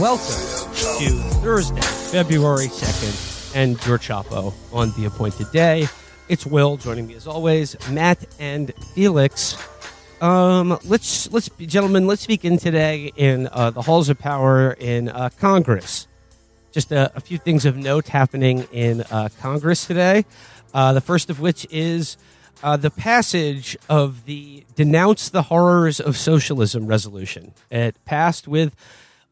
Welcome to Thursday, February 2nd, and your Chapo on the appointed day. It's Will joining me as always, Matt and Felix. Let's begin today in the halls of power in Congress. Just a few things of note happening in Congress today. The first of which is the passage of the Denounce the Horrors of Socialism resolution. It passed with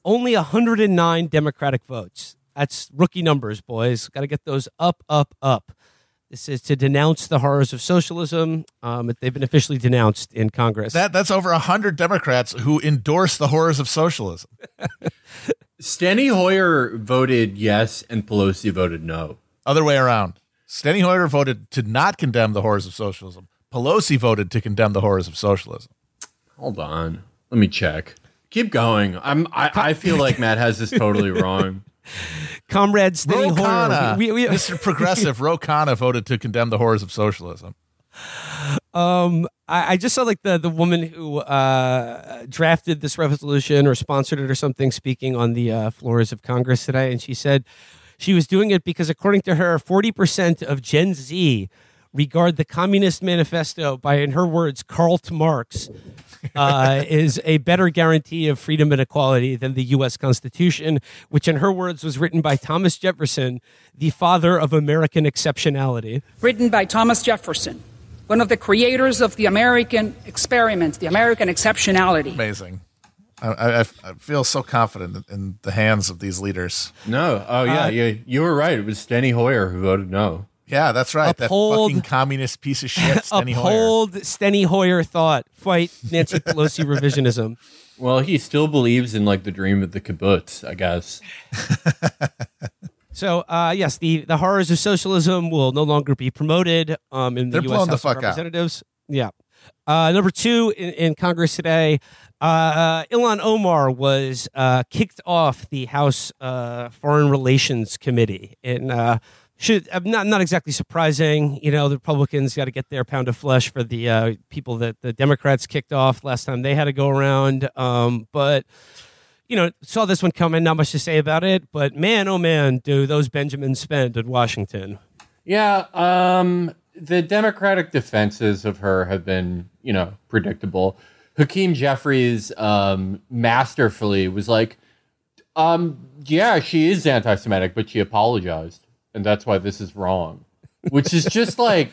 only 109 Democratic votes. That's rookie numbers, boys. Got to get those up, up, up. This is to denounce the horrors of socialism. They've been officially denounced in Congress. That's over 100 Democrats who endorse the horrors of socialism. Steny Hoyer voted yes, and Pelosi voted no. Other way around. Steny Hoyer voted to not condemn the horrors of socialism. Pelosi voted to condemn the horrors of socialism. Hold on. Let me check. Keep going. I feel like Matt has this totally wrong. Comrade Steny Hoyer. We Mr. Progressive, Ro Khanna voted to condemn the horrors of socialism. I just saw like the woman who drafted this resolution or sponsored it or something speaking on the floors of Congress today, and she said she was doing it because, according to her, 40% of Gen Z regard the Communist Manifesto by, in her words, Karl Marx, is a better guarantee of freedom and equality than the U.S. Constitution, which, in her words, was written by Thomas Jefferson, the father of American exceptionality. Written by Thomas Jefferson, one of the creators of the American experiment, the American exceptionality. Amazing. I feel so confident in the hands of these leaders. No. Oh, yeah. You were right. It was Steny Hoyer who voted no. Yeah, that's right. Uphold, that fucking communist piece of shit, Steny Hoyer. Uphold Steny Hoyer thought. Fight Nancy Pelosi revisionism. Well, he still believes in like the dream of the kibbutz, I guess. So, yes, the horrors of socialism will no longer be promoted in the U.S. House of Representatives. Out. Yeah. Number two in Congress today, Ilhan Omar was kicked off the House Foreign Relations Committee. And not exactly surprising. You know, the Republicans got to get their pound of flesh for the people that the Democrats kicked off last time they had to go around. But, you know, saw this one coming. Not much to say about it. But man, oh man, do those Benjamins spend in Washington. Yeah, the Democratic defenses of her have been, you know, predictable. Hakeem Jeffries masterfully was like, yeah, she is anti-Semitic, but she apologized. And that's why this is wrong, which is just like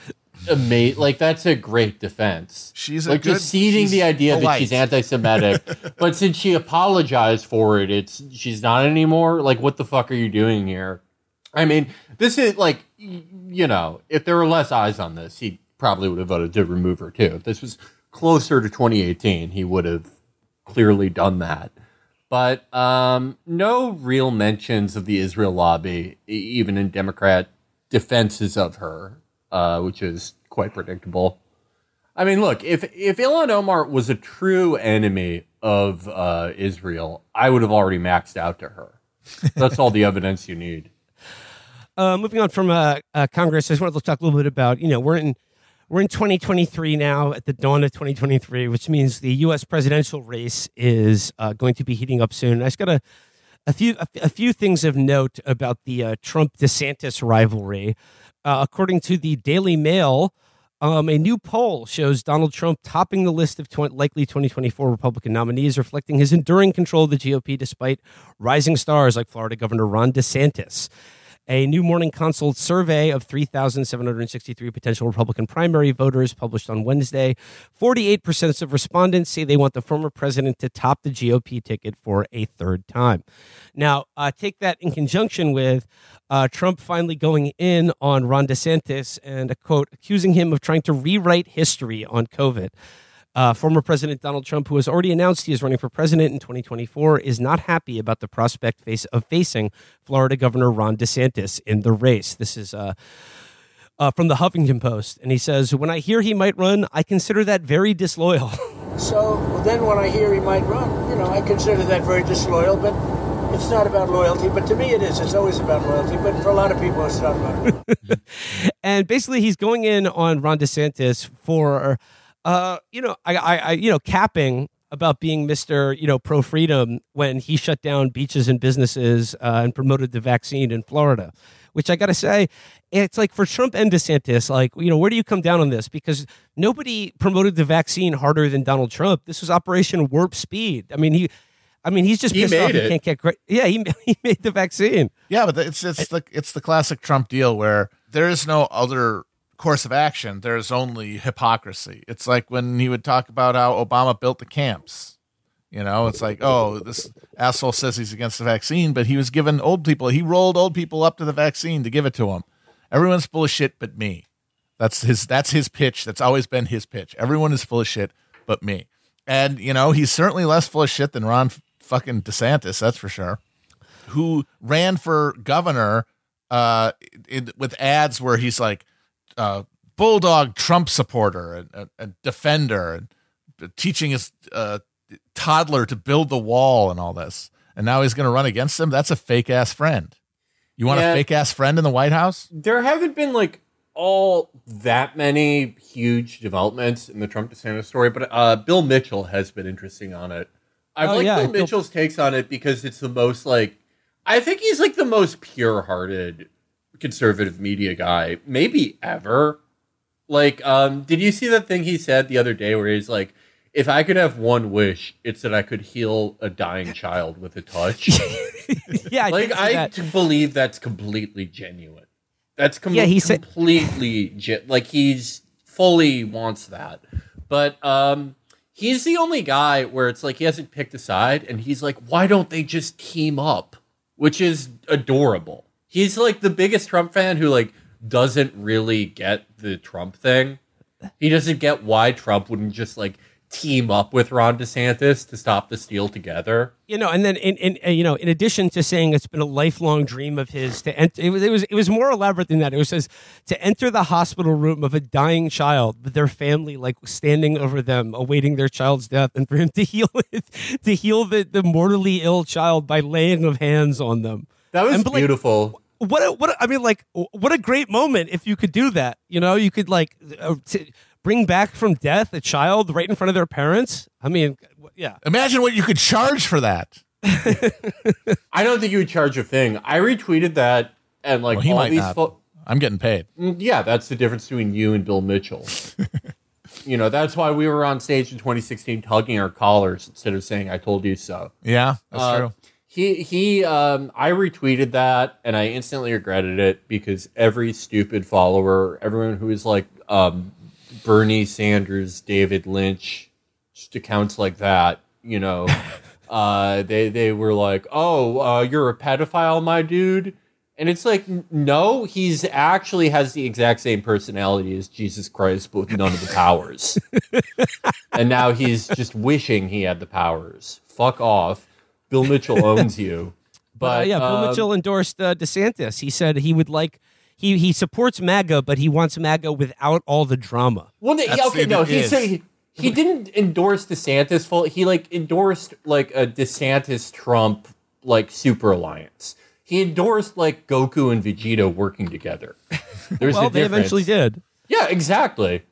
amazing. Like, that's a great defense. She's like just seeding the idea that she's anti-Semitic. But since she apologized for it, she's not anymore. Like, what the fuck are you doing here? I mean, this is like, you know, if there were less eyes on this, he probably would have voted to remove her, too. If this was closer to 2018, he would have clearly done that. But no real mentions of the Israel lobby, even in Democrat defenses of her, which is quite predictable. I mean, look, if Ilhan Omar was a true enemy of Israel, I would have already maxed out to her. That's all the evidence you need. Moving on from Congress, I just wanted to talk a little bit about, you know, we're in 2023 now, at the dawn of 2023, which means the U.S. presidential race is going to be heating up soon. And I just got a few things of note about the Trump-DeSantis rivalry. According to the Daily Mail, a new poll shows Donald Trump topping the list of likely 2024 Republican nominees, reflecting his enduring control of the GOP despite rising stars like Florida Governor Ron DeSantis. A new Morning Consult survey of 3,763 potential Republican primary voters published on Wednesday, 48% of respondents say they want the former president to top the GOP ticket for a third time. Now, take that in conjunction with Trump finally going in on Ron DeSantis and, quote, accusing him of trying to rewrite history on COVID. Former President Donald Trump, who has already announced he is running for president in 2024, is not happy about the prospect of facing Florida Governor Ron DeSantis in the race. This is from the Huffington Post. And he says, when I hear he might run, I consider that very disloyal. So then when I hear he might run, you know, I consider that very disloyal. But it's not about loyalty. But to me, it is. It's always about loyalty. But for a lot of people, it's not about loyalty. And basically, he's going in on Ron DeSantis for... capping about being Mr. pro freedom when he shut down beaches and businesses and promoted the vaccine in Florida, which I got to say, it's like for Trump and DeSantis, like, where do you come down on this? Because nobody promoted the vaccine harder than Donald Trump. This was Operation Warp Speed. I mean, he's just pissed off. He can't get great. Yeah, he made the vaccine. Yeah, but it's the classic Trump deal where there is no other course of action. There is only hypocrisy. It's like when he would talk about how Obama built the camps. It's like, oh, this asshole says he's against the vaccine, but he was giving old people. He rolled old people up to the vaccine to give it to them. Everyone's full of shit but me. That's his pitch. That's always been his pitch. Everyone is full of shit but me. And, he's certainly less full of shit than Ron fucking DeSantis, that's for sure, who ran for governor with ads where he's like bulldog Trump supporter and defender and teaching his toddler to build the wall and all this, and now he's going to run against him. That's a fake ass friend. You want a fake ass friend in the White House? There haven't been like all that many huge developments in the Trump DeSantis story, but Bill Mitchell has been interesting on it. Bill Mitchell's takes on it because it's the most I think he's like the most pure-hearted conservative media guy maybe ever. Did you see that thing he said the other day where he's like, if I could have one wish, it's that I could heal a dying child with a touch. Yeah, I believe that's completely genuine. That's he's fully wants that. But he's the only guy where it's like he hasn't picked a side, and he's like, why don't they just team up? Which is adorable. He's like the biggest Trump fan who doesn't really get the Trump thing. He doesn't get why Trump wouldn't just team up with Ron DeSantis to stop this deal together. And then in in addition to saying it's been a lifelong dream of his to enter, it was more elaborate than that. It says to enter the hospital room of a dying child with their family standing over them awaiting their child's death, and for him to heal it, to heal the mortally ill child by laying of hands on them. That was beautiful. What a great moment if you could do that. You could bring back from death a child right in front of their parents. I mean, yeah. Imagine what you could charge for that. I don't think you would charge a thing. I retweeted that and I'm getting paid. Yeah, that's the difference between you and Bill Mitchell. That's why we were on stage in 2016 tugging our collars instead of saying, I told you so. Yeah, that's true. I retweeted that and I instantly regretted it because every stupid follower, everyone who is Bernie Sanders, David Lynch, just accounts like that, they were like, oh, you're a pedophile, my dude. And it's like, no, he's actually has the exact same personality as Jesus Christ, but with none of the powers. And now he's just wishing he had the powers. Fuck off. Bill Mitchell owns you. But Bill Mitchell endorsed DeSantis. He said he would he supports MAGA, but he wants MAGA without all the drama. Well, he said he didn't endorse DeSantis full. He endorsed a DeSantis Trump super alliance. He endorsed Goku and Vegeta working together. There's well, a they difference. Eventually did. Yeah, exactly.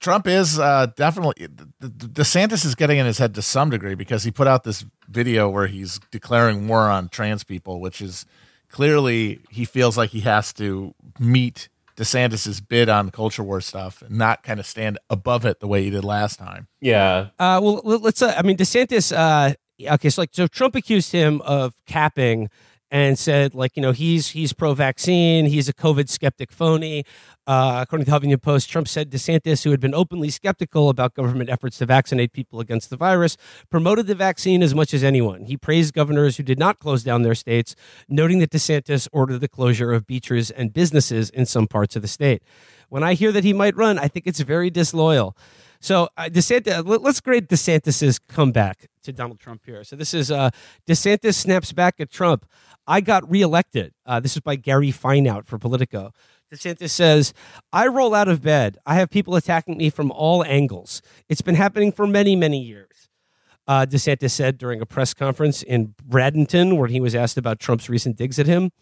Trump is definitely DeSantis is getting in his head to some degree because he put out this video where he's declaring war on trans people, which is clearly he feels like he has to meet DeSantis's bid on culture war stuff and not kind of stand above it the way he did last time. Yeah. DeSantis. So Trump accused him of capping and said, he's pro-vaccine, he's a COVID skeptic phony. According to the Huffington Post, Trump said DeSantis, who had been openly skeptical about government efforts to vaccinate people against the virus, promoted the vaccine as much as anyone. He praised governors who did not close down their states, noting that DeSantis ordered the closure of beaches and businesses in some parts of the state. When I hear that he might run, I think it's very disloyal. So let's grade DeSantis's comeback to Donald Trump here. So this is DeSantis snaps back at Trump. I got reelected. This is by Gary Fineout for Politico. DeSantis says, I roll out of bed. I have people attacking me from all angles. It's been happening for many, many years. DeSantis said during a press conference in Bradenton where he was asked about Trump's recent digs at him.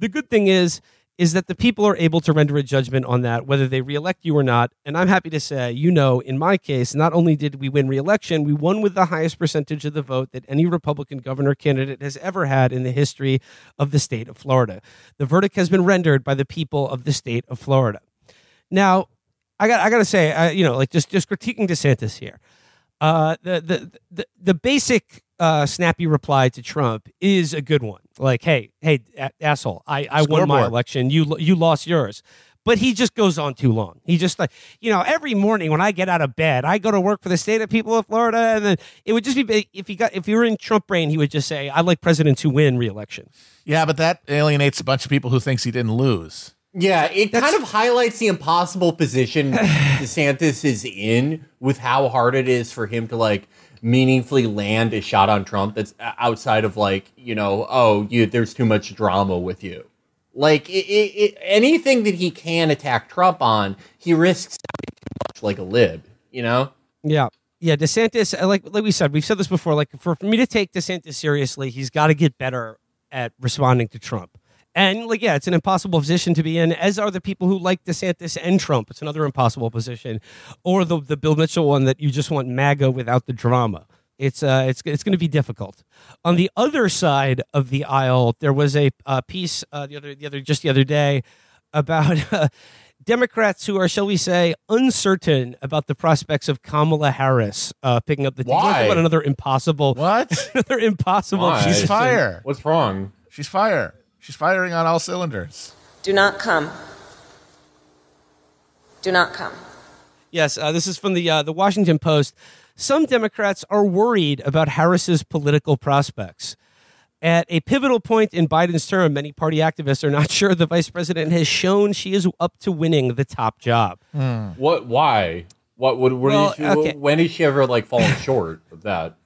The good thing is is that the people are able to render a judgment on that, whether they reelect you or not. And I'm happy to say, in my case, not only did we win reelection, we won with the highest percentage of the vote that any Republican governor candidate has ever had in the history of the state of Florida. The verdict has been rendered by the people of the state of Florida. Now, I got to say, just critiquing DeSantis here. The basic snappy reply to Trump is a good one. Like, hey, asshole, I won my election. You lost yours. But he just goes on too long. He just, every morning when I get out of bed, I go to work for the state of people of Florida. And then it would just be, if you were in Trump brain, he would just say, I like presidents who win re-election. Yeah, but that alienates a bunch of people who thinks he didn't lose. Yeah, kind of highlights the impossible position DeSantis is in with how hard it is for him to, meaningfully land a shot on Trump that's outside of, there's too much drama with you. Anything that he can attack Trump on, he risks sounding too much like a lib, Yeah. Yeah, DeSantis, we've said this before, for me to take DeSantis seriously, he's got to get better at responding to Trump. And, it's an impossible position to be in, as are the people who like DeSantis and Trump. It's another impossible position. Or the Bill Mitchell one that you just want MAGA without the drama. It's going to be difficult. On the other side of the aisle, there was a piece the other day about Democrats who are, shall we say, uncertain about the prospects of Kamala Harris picking up the team. Why? Another impossible. Why? She's fire. What's wrong? She's fire. She's firing on all cylinders. Do not come. Do not come. Yes, this is from the Washington Post. Some Democrats are worried about Harris's political prospects. At a pivotal point in Biden's term, many party activists are not sure the vice president has shown she is up to winning the top job. What? Why? When is she ever falling short of that?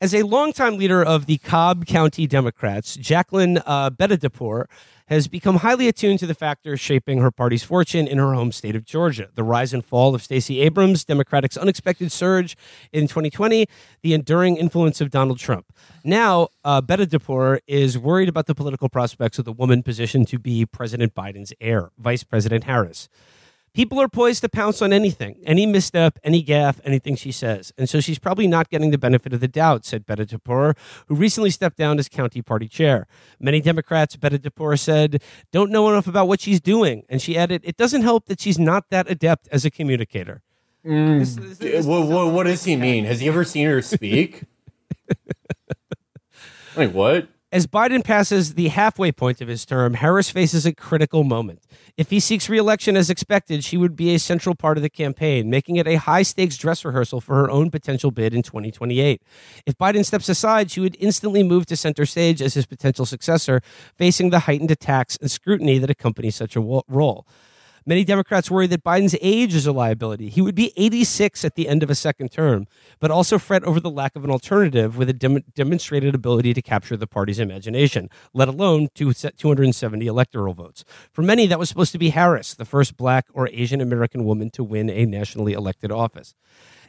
As a longtime leader of the Cobb County Democrats, Jacqueline Bedadipour has become highly attuned to the factors shaping her party's fortune in her home state of Georgia. The rise and fall of Stacey Abrams, Democrats' unexpected surge in 2020, the enduring influence of Donald Trump. Now, Bedadipour is worried about the political prospects of the woman positioned to be President Biden's heir, Vice President Harris. People are poised to pounce on anything, any misstep, any gaffe, anything she says. And so she's probably not getting the benefit of the doubt, said Bedadipour, who recently stepped down as county party chair. Many Democrats, Bedadipour said, don't know enough about what she's doing. And she added, it doesn't help that she's not that adept as a communicator. What does he mean? Has he ever seen her speak? What? As Biden passes the halfway point of his term, Harris faces a critical moment. If he seeks re-election as expected, she would be a central part of the campaign, making it a high-stakes dress rehearsal for her own potential bid in 2028. If Biden steps aside, she would instantly move to center stage as his potential successor, facing the heightened attacks and scrutiny that accompany such a role. Many Democrats worry that Biden's age is a liability. He would be 86 at the end of a second term, but also fret over the lack of an alternative with a demonstrated ability to capture the party's imagination, let alone 270 electoral votes. For many, that was supposed to be Harris, the first Black or Asian American woman to win a nationally elected office.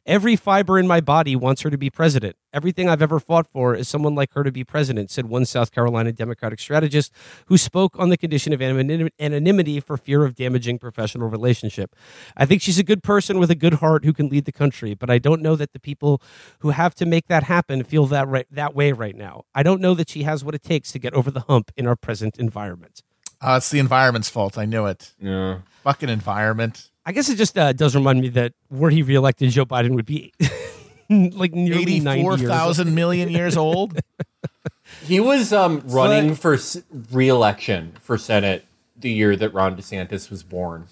Every fiber in my body wants her to be president. Everything I've ever fought for is someone like her to be president, said one South Carolina Democratic strategist who spoke on the condition of anonymity for fear of damaging professional relationship. I think she's a good person with a good heart who can lead the country, but I don't know that the people who have to make that happen feel that way right now. I don't know that she has what it takes to get over the hump in our present environment. It's the environment's fault. I knew it. Yeah. Fucking environment. I guess it just does remind me that were he reelected, Joe Biden would be nearly 84,000 million years old. He was running for re-election for Senate the year that Ron DeSantis was born.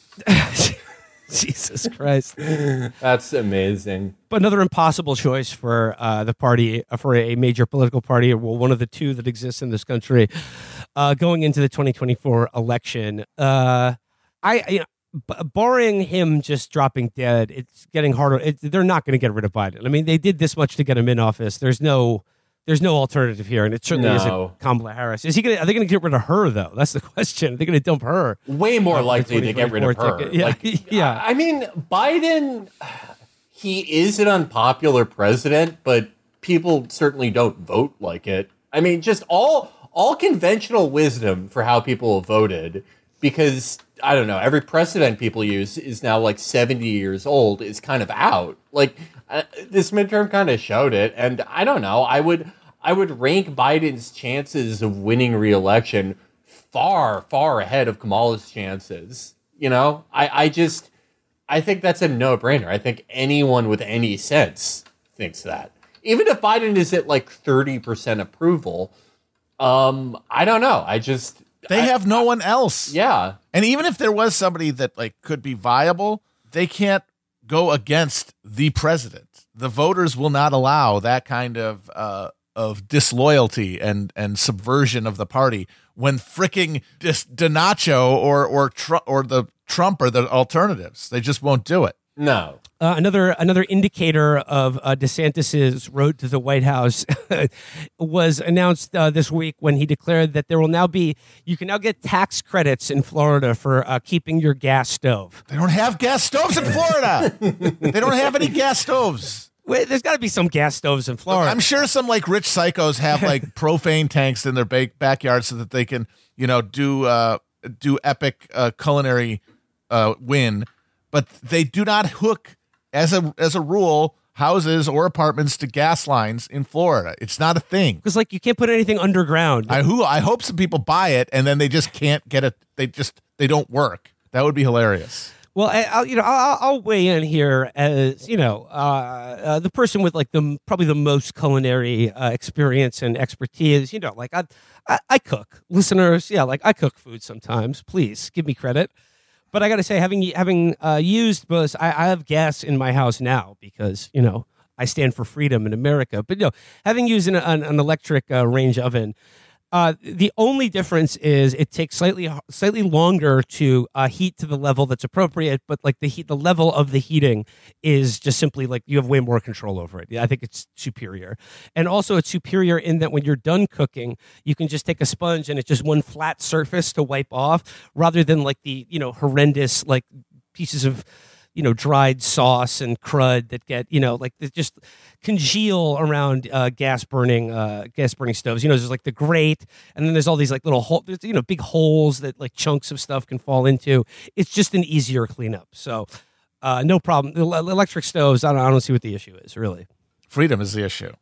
Jesus Christ. That's amazing. But another impossible choice for the party, for a major political party, or one of the two that exists in this country, going into the 2024 election. Barring him just dropping dead, it's getting harder. They're not going to get rid of Biden. I mean, they did this much to get him in office. There's no alternative here, and it certainly isn't Kamala Harris. Are they going to get rid of her though? That's the question. They're going to dump her. Way more likely to get rid of her. Ticket. Yeah. Yeah. I mean, Biden, he is an unpopular president, but people certainly don't vote like it. I mean, just all. all conventional wisdom for how people voted, because, I don't know, every precedent people use is now like 70 years old, is kind of out. Like, this midterm kind of showed it, and I don't know, I would rank Biden's chances of winning re-election far, far ahead of Kamala's chances. You know, I think that's a no-brainer. I think anyone with any sense thinks that. Even if Biden is at like 30% approval, I don't know. They have no one else. Yeah. And even if there was somebody that like could be viable, they can't go against the president. The voters will not allow that kind of disloyalty and subversion of the party when fricking DiNacho or the Trump are the alternatives. They just won't do it. No. Another indicator of DeSantis's road to the White House was announced this week when he declared that there will now be, you can now get tax credits in Florida for keeping your gas stove. They don't have gas stoves in Florida. They don't have any gas stoves. Wait, there's got to be some gas stoves in Florida. I'm sure some like rich psychos have like propane tanks in their backyard so that they can, you know, do epic culinary win. But they do not hook as a rule houses or apartments to gas lines in Florida. It's not a thing because like you can't put anything underground. I hope some people buy it and then they just can't get it. They don't work. That would be hilarious. Well, I'll weigh in here as, you know, the person with like probably the most culinary experience and expertise. You know, like I cook, listeners. Yeah, like I cook food sometimes. Please give me credit. But I got to say, having used both, I have gas in my house now because, you know, I stand for freedom in America. But no, having used an electric range oven. The only difference is it takes slightly longer to heat to the level that's appropriate, but like the level of the heating is just simply like you have way more control over it. Yeah, I think it's superior, and also it's superior in that when you're done cooking, you can just take a sponge and it's just one flat surface to wipe off, rather than like the, you know, horrendous like pieces of, you know, dried sauce and crud that get, you know, like they just congeal around gas burning stoves. You know, there's like the grate, and then there's all these like little holes, you know, big holes that like chunks of stuff can fall into. It's just an easier cleanup. So no problem. Electric stoves, I don't see what the issue is, really. Freedom is the issue.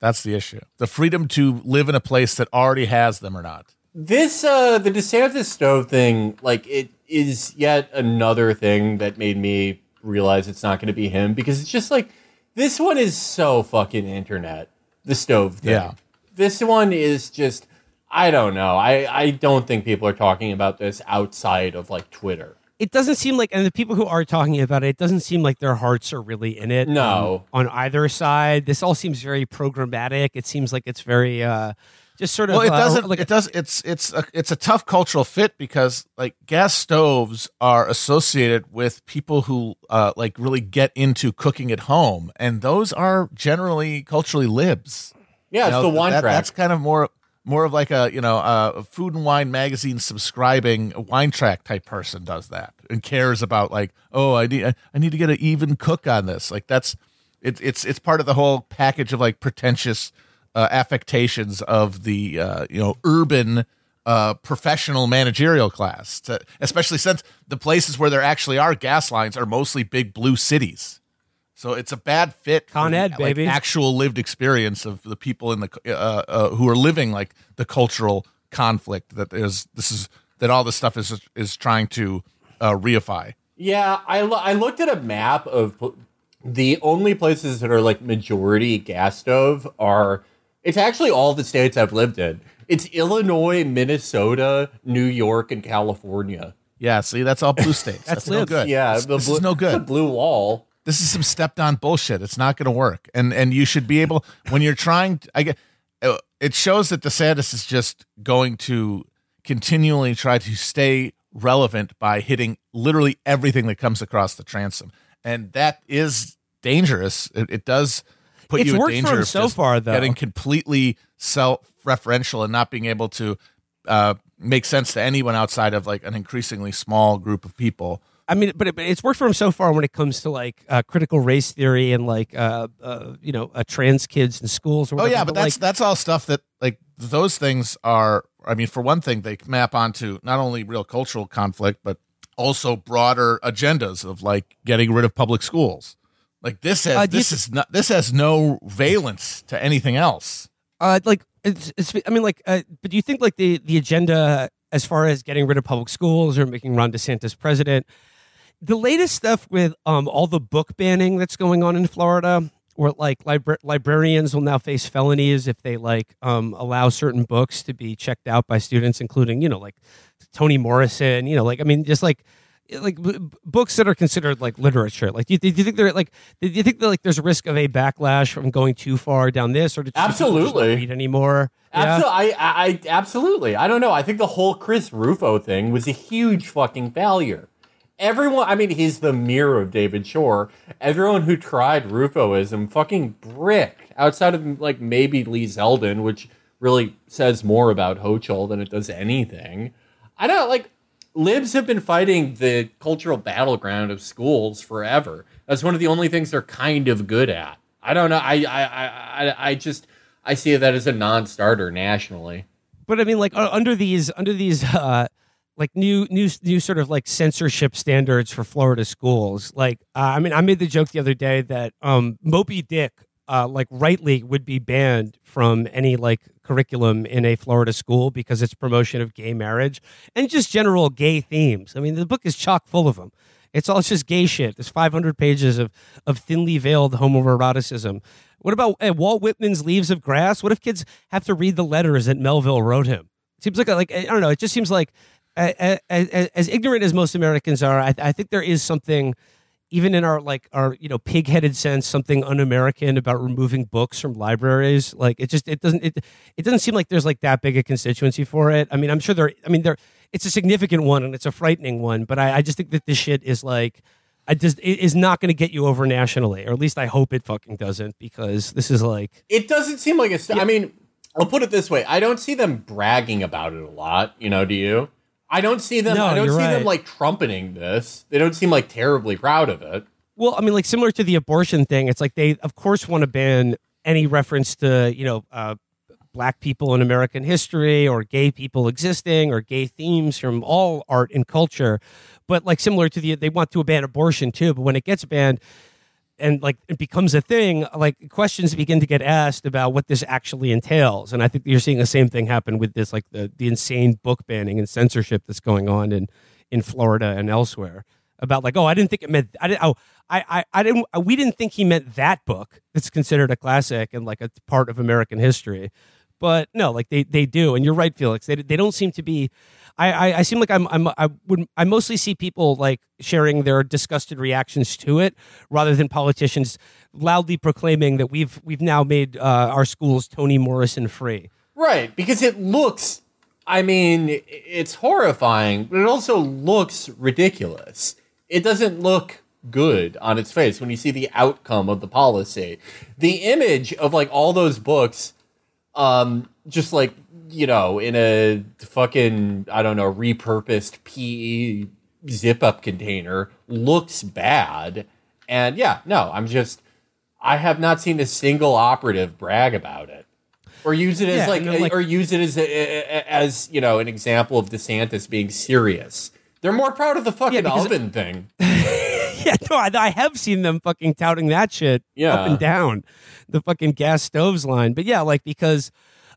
That's the issue. The freedom to live in a place that already has them or not. This, the DeSantis stove thing, like it is yet another thing that made me realize it's not going to be him, because it's just like, this one is so fucking internet, the stove thing. Yeah. This one is just, I don't know. I don't think people are talking about this outside of like Twitter. It doesn't seem like, and the people who are talking about it, it doesn't seem like their hearts are really in it. No. On either side. This all seems very programmatic. It seems like it's very, just sort of. Well, it doesn't. Like it does. It's a tough cultural fit because like gas stoves are associated with people who like really get into cooking at home, and those are generally culturally libs. Yeah, it's the wine track. That's kind of more of like a, you know, a Food and Wine magazine subscribing wine track type person does that and cares about like, oh, I need to get an even cook on this. Like that's it's part of the whole package of like pretentious affectations of the you know, urban professional managerial class, especially since the places where there actually are gas lines are mostly big blue cities. So it's a bad fit. Con Ed, baby. Actual lived experience of the people in the who are living like the cultural conflict that all this stuff is trying to reify. Yeah, I looked at a map of the only places that are like majority gas stove are. It's actually all the states I've lived in. It's Illinois, Minnesota, New York, and California. Yeah, see, that's all blue states. That's no good. Yeah, this is no good. The blue wall. This is some stepped-on bullshit. It's not going to work. And you should be able, when you're trying, it shows that DeSantis is just going to continually try to stay relevant by hitting literally everything that comes across the transom. And that is dangerous. It does... It's you worked in danger for him so far, though. Getting completely self-referential and not being able to make sense to anyone outside of like an increasingly small group of people. I mean, but it's worked for him so far when it comes to like critical race theory and like trans kids in schools. Or whatever. Oh yeah, but that's all stuff that like those things are, I mean, for one thing, they map onto not only real cultural conflict, but also broader agendas of like getting rid of public schools. Like this has this has no valence to anything else. But do you think like the agenda as far as getting rid of public schools or making Ron DeSantis president, the latest stuff with all the book banning that's going on in Florida, where like librarians will now face felonies if they like allow certain books to be checked out by students, including like Toni Morrison, books that are considered like literature. Like, do you think there's a risk of a backlash from going too far down this, or absolutely read anymore? Absolutely, yeah? I absolutely. I don't know. I think the whole Chris Rufo thing was a huge fucking failure. Everyone, I mean, he's the mirror of David Shore. Everyone who tried Rufoism fucking bricked. Outside of like maybe Lee Zeldin, which really says more about Hochul than it does anything. I don't like. Libs have been fighting the cultural battleground of schools forever. That's one of the only things they're kind of good at. I don't know. I see that as a non-starter nationally. But I mean, like under these like new sort of like censorship standards for Florida schools. Like I mean, I made the joke the other day that Moby Dick like rightly would be banned from any like curriculum in a Florida school because it's promotion of gay marriage and just general gay themes. I mean, the book is chock full of them. It's all just gay shit. There's 500 pages of thinly veiled homoeroticism. What about Walt Whitman's Leaves of Grass? What if kids have to read the letters that Melville wrote him? It seems like I don't know. It just seems like as ignorant as most Americans are, I think there is something, even in our pig-headed sense, something un-American about removing books from libraries. Like it doesn't seem like there's like that big a constituency for it. I mean, I'm sure it's a significant one and it's a frightening one, but I just think that this shit is like, it is not going to get you over nationally, or at least I hope it fucking doesn't, because this is like, it doesn't seem like it's, I mean, I'll put it this way. I don't see them bragging about it a lot. Do you? I don't see them. No, I don't see them like trumpeting this. They don't seem like terribly proud of it. Well, I mean, like similar to the abortion thing, it's like they, of course, want to ban any reference to black people in American history or gay people existing or gay themes from all art and culture. But like similar to they want to ban abortion too. But when it gets banned and like it becomes a thing, like questions begin to get asked about what this actually entails. And I think you're seeing the same thing happen with this, like the insane book banning and censorship that's going on in Florida and elsewhere about like, oh, I didn't think it meant, we didn't think he meant that book that's considered a classic and like a part of American history. But no, like they do. And you're right, Felix, they don't seem to be, I seem like I mostly see people like sharing their disgusted reactions to it rather than politicians loudly proclaiming that we've now made our schools Toni Morrison free. Right, because it looks, I mean, it's horrifying, but it also looks ridiculous. It doesn't look good on its face when you see the outcome of the policy. The image of like all those books just like, in a fucking, I don't know, repurposed PE zip-up container looks bad. And yeah, no, I have not seen a single operative brag about it or use it as an example of DeSantis being serious. They're more proud of the fucking Alvin thing. Yeah, no, I have seen them fucking touting that shit up and down the fucking gas stoves line. But yeah, like, because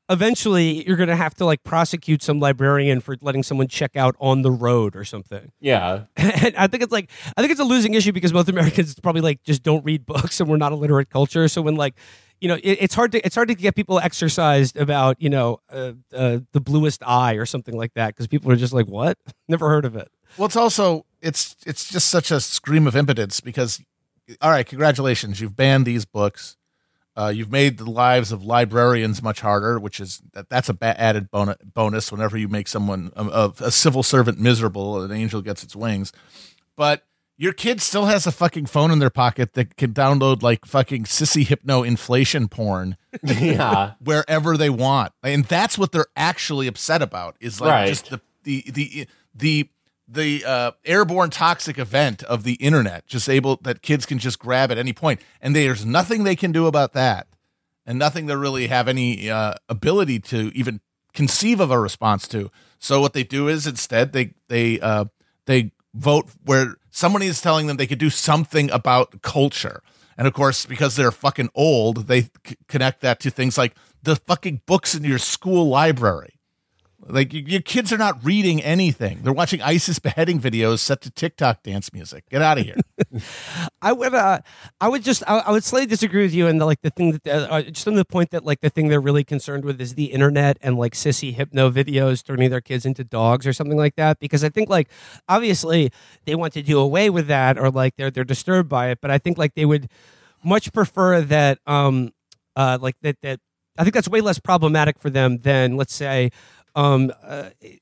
eventually you're going to have to like prosecute some librarian for letting someone check out on the road or something. Yeah. And I think it's a losing issue because most Americans probably like just don't read books and we're not a literate culture. So when like, it's hard to get people exercised about, the bluest eye or something like that. Cause people are just like, what? Never heard of it. Well, it's also, it's just such a scream of impotence because, all right, congratulations. You've banned these books. You've made the lives of librarians much harder, which is that's an added bonus whenever you make someone a civil servant miserable, an angel gets its wings. But your kid still has a fucking phone in their pocket that can download like fucking sissy hypno inflation porn wherever they want. And that's what they're actually upset about is like just the airborne toxic event of the internet, just able that kids can just grab at any point. And there's nothing they can do about that. and nothing they really have any ability to even conceive of a response to. So what they do is instead they vote where somebody is telling them they could do something about culture. And of course, because they're fucking old, they connect that to things like the fucking books in your school library. Like, your kids are not reading anything. They're watching ISIS beheading videos set to TikTok dance music. Get out of here. I would slightly disagree with you. And the thing that just on the point that the thing they're really concerned with is the internet and sissy hypno videos turning their kids into dogs or something like that, because I think obviously they want to do away with that, or they're disturbed by it. But I think they would much prefer that that I think that's way less problematic for them than, let's say,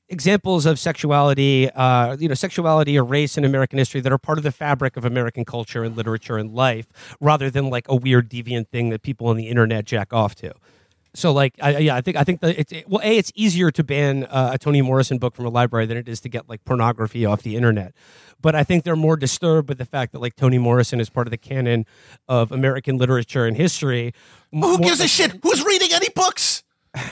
examples of sexuality, sexuality or race in American history that are part of the fabric of American culture and literature and life, rather than a weird deviant thing that people on the internet jack off to. So I think that it's easier to ban a Toni Morrison book from a library than it is to get pornography off the internet. But I think they're more disturbed with the fact that Toni Morrison is part of the canon of American literature and history. Who gives a shit? Who's reading any books?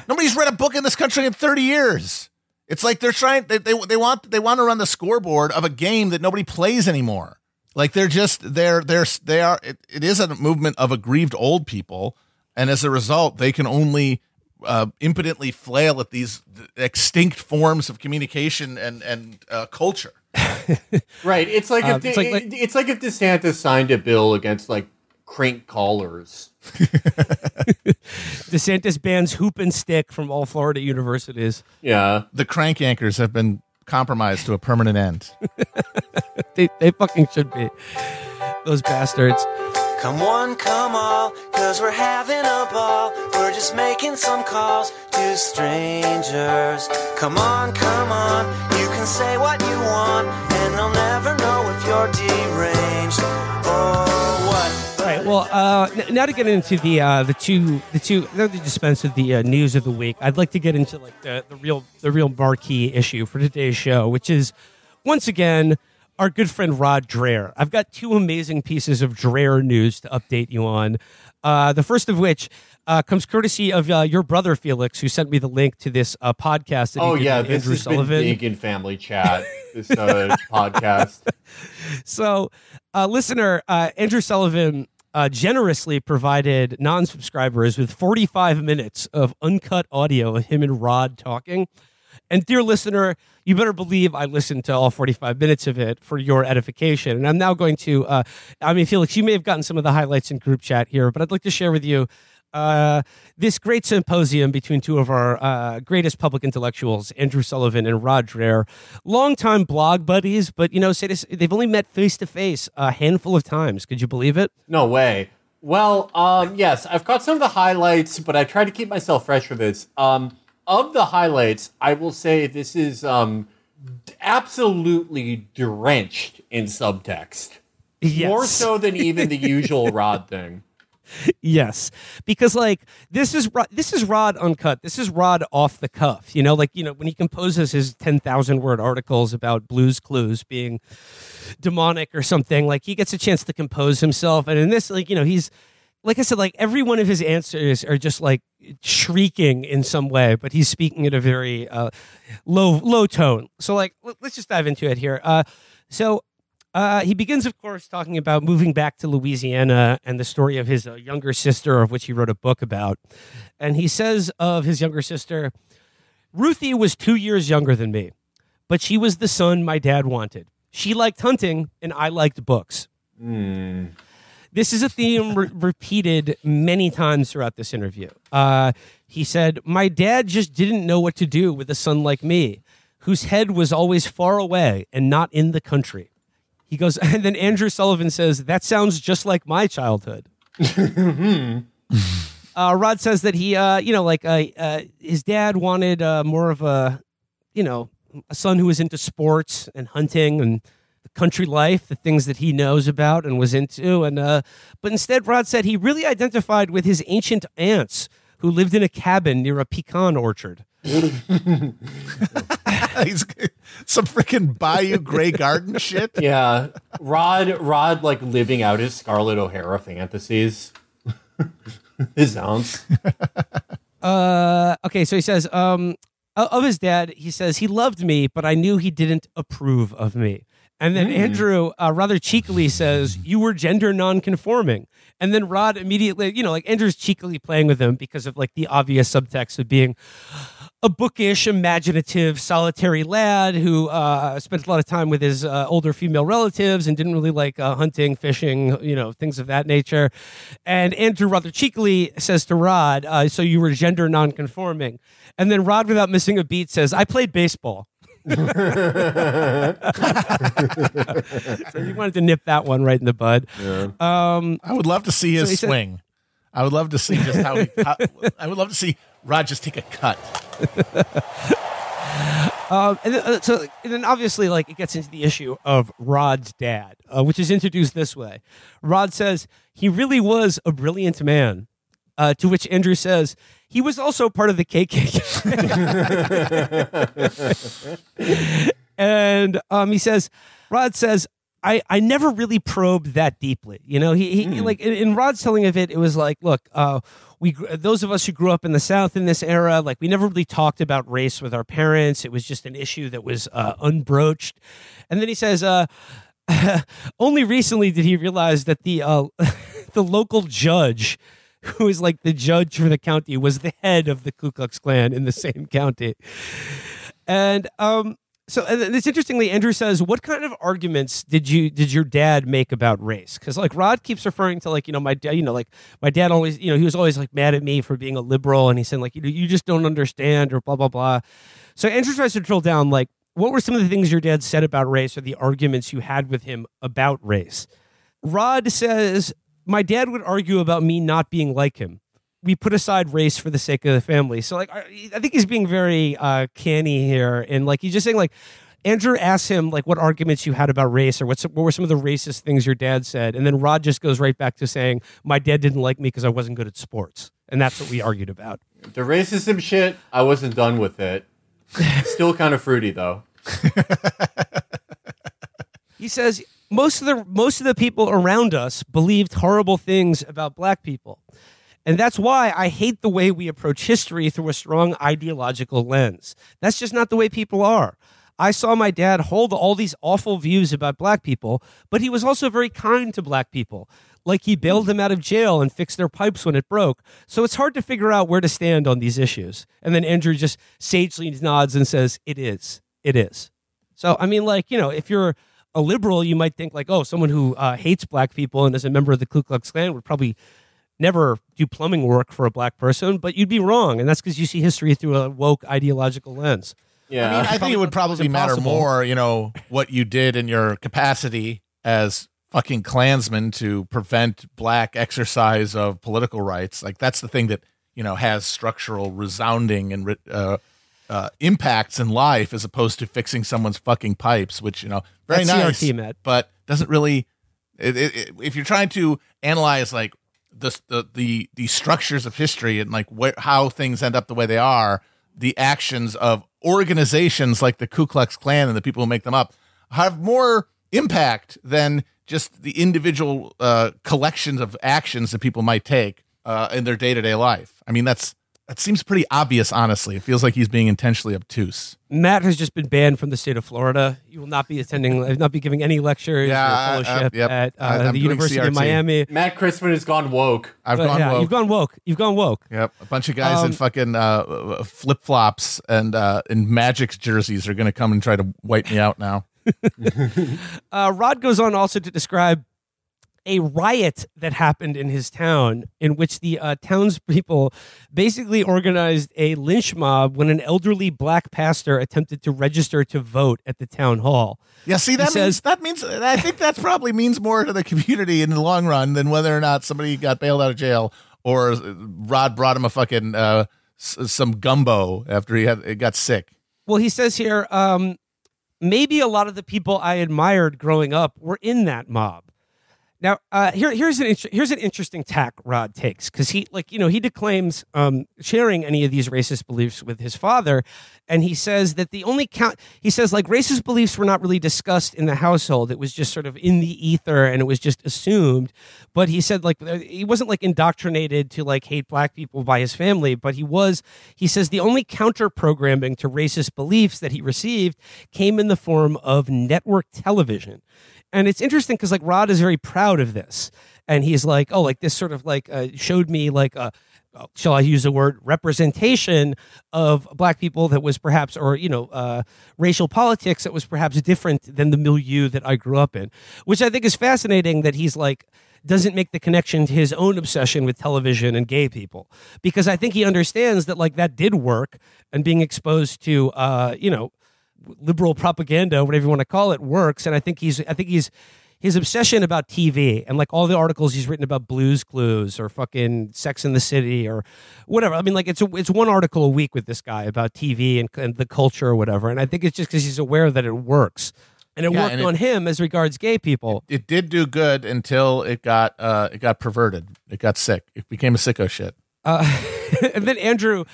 Nobody's read a book in this country in 30 years. It's they're trying. They want to run the scoreboard of a game that nobody plays anymore. They are. It is a movement of aggrieved old people, and as a result, they can only impotently flail at these extinct forms of communication and culture. Right. It's like if if DeSantis signed a bill against crank callers. DeSantis bans hoop and stick from all Florida universities. Yeah, the crank anchors have been compromised to a permanent end. they fucking should be, those bastards. Come one, come all, cause we're having a ball. We're just making some calls to strangers. Come on, you can say what you want, and they'll never know if you're deranged or what. All right. Well, now to get into the two to dispense with the news of the week, I'd like to get into the real marquee issue for today's show, which is once again our good friend Rod Dreher. I've got two amazing pieces of Dreher news to update you on. The first of which comes courtesy of your brother Felix, who sent me the link to this podcast. That this Andrew Sullivan. Been big in family chat. This podcast. So, listener Andrew Sullivan generously provided non-subscribers with 45 minutes of uncut audio of him and Rod talking. And dear listener, you better believe I listened to all 45 minutes of it for your edification. And I'm now going to, Felix, you may have gotten some of the highlights in group chat here, but I'd like to share with you this great symposium between two of our greatest public intellectuals, Andrew Sullivan and Rod Dreher, longtime blog buddies, but they've only met face to face a handful of times. Could you believe it? No way. Well, yes, I've caught some of the highlights, but I try to keep myself fresh for this. Of the highlights, I will say this is absolutely drenched in subtext. Yes. More so than even the usual Rod thing. Yes, because this is Rod uncut. This is Rod off the cuff. When he composes his 10,000-word articles about Blue's Clues being demonic or something, he gets a chance to compose himself. And in this, he's. Like I said, every one of his answers are just shrieking in some way, but he's speaking at a very low tone. So let's just dive into it here. He begins, of course, talking about moving back to Louisiana and the story of his younger sister, of which he wrote a book about. And he says of his younger sister, Ruthie was 2 years younger than me, but she was the son my dad wanted. She liked hunting and I liked books. Hmm. This is a theme repeated many times throughout this interview. He said, my dad just didn't know what to do with a son like me, whose head was always far away and not in the country. He goes, and then Andrew Sullivan says, that sounds just like my childhood. Rod says that he, his dad wanted more of a son who was into sports and hunting and country life, the things that he knows about and was into. And but instead, Rod said he really identified with his ancient aunts who lived in a cabin near a pecan orchard. He's some freaking Bayou Gray Garden shit. Yeah. Rod living out his Scarlett O'Hara fantasies. It sounds. Okay, so he says, of his dad, he says, he loved me, but I knew he didn't approve of me. And then Andrew rather cheekily says, you were gender nonconforming. And then Rod immediately, you know, like Andrew's cheekily playing with him because of like the obvious subtext of being a bookish, imaginative, solitary lad who spent a lot of time with his older female relatives and didn't really like hunting, fishing, you know, things of that nature. And Andrew rather cheekily says to Rod, so you were gender nonconforming. And then Rod, without missing a beat, says, I played baseball. So you wanted to nip that one right in the bud. Yeah. I would love to see his swing. I would love to see just how he. I would love to see Rod just take a cut. And then, so obviously, like it gets into the issue of Rod's dad, which is introduced this way. Rod says he really was a brilliant man. To which Andrew says, he was also part of the KKK. And he says, Rod says, I never really probed that deeply. You know, he like in Rod's telling of it, it was like, look, we those of us who grew up in the South in this era, like we never really talked about race with our parents. It was just an issue that was unbroached. And then he says, only recently did he realize that the the local judge who is like the judge for the county, was the head of the Ku Klux Klan in the same county. And so and it's interestingly, Andrew says, what kind of arguments did your dad make about race? Because like Rod keeps referring to like, you know, my dad, you know, like my dad always, you know, he was always like mad at me for being a liberal. And he said like, you just don't understand or blah, blah, blah. So Andrew tries to drill down like, what were some of the things your dad said about race or the arguments you had with him about race? Rod says, my dad would argue about me not being like him. We put aside race for the sake of the family. So, like, I think he's being very canny here. And, like, he's just saying, like, Andrew asks him, like, what arguments you had about race or what were some of the racist things your dad said? And then Rod just goes right back to saying, my dad didn't like me because I wasn't good at sports. And that's what we argued about. The racism shit, I wasn't done with it. Still kind of fruity, though. He says... Most of the people around us believed horrible things about black people. And that's why I hate the way we approach history through a strong ideological lens. That's just not the way people are. I saw my dad hold all these awful views about black people, but he was also very kind to black people. Like he bailed them out of jail and fixed their pipes when it broke. So it's hard to figure out where to stand on these issues. And then Andrew just sagely nods and says, it is. It is. So, I mean, like, you know, if you're a liberal, you might think like, oh, someone who hates black people and is a member of the Ku Klux Klan would probably never do plumbing work for a black person, but you'd be wrong. And that's because you see history through a woke ideological lens. Yeah, I mean, I think it would probably matter more, you know, what you did in your capacity as fucking Klansman to prevent black exercise of political rights. Like that's the thing that, you know, has structural resounding and impacts in life as opposed to fixing someone's fucking pipes, which, you know, very that's nice, Matt. But doesn't really, if you're trying to analyze like the structures of history and like how things end up the way they are, the actions of organizations like the Ku Klux Klan and the people who make them up have more impact than just the individual collections of actions that people might take in their day-to-day life. I mean, that seems pretty obvious, honestly. It feels like he's being intentionally obtuse. Matt has just been banned from the state of Florida. You will not be attending, not be giving any lectures or fellowship at the University of Miami. Matt Crispin has gone woke. I've gone woke. You've gone woke. Yep. A bunch of guys in fucking flip-flops and Magic jerseys are going to come and try to wipe me out now. Rod goes on also to describe a riot that happened in his town in which the townspeople basically organized a lynch mob when an elderly black pastor attempted to register to vote at the town hall. Yeah, see, that means I think that probably means more to the community in the long run than whether or not somebody got bailed out of jail or Rod brought him a fucking some gumbo after he got sick. Well, he says here, maybe a lot of the people I admired growing up were in that mob. Now, here's an interesting tack Rod takes, because he declaims sharing any of these racist beliefs with his father, and he says that racist beliefs were not really discussed in the household. It was just sort of in the ether, and it was just assumed. But he said he wasn't indoctrinated to hate black people by his family, but he says the only counter programming to racist beliefs that he received came in the form of network television. And it's interesting because Rod is very proud of this. And he's showed me shall I use the word, representation of black people that was perhaps, or, racial politics that was perhaps different than the milieu that I grew up in, which I think is fascinating that he's doesn't make the connection to his own obsession with television and gay people, because I think he understands that that did work, and being exposed to, liberal propaganda, whatever you want to call it, works. And I think his obsession about TV and all the articles he's written about Blue's Clues or fucking Sex and the City or whatever. I mean, it's one article a week with this guy about TV and the culture or whatever. And I think it's just because he's aware that it works, and it worked on him as regards gay people. It did do good until it got perverted. It got sick. It became a sicko shit. And then Andrew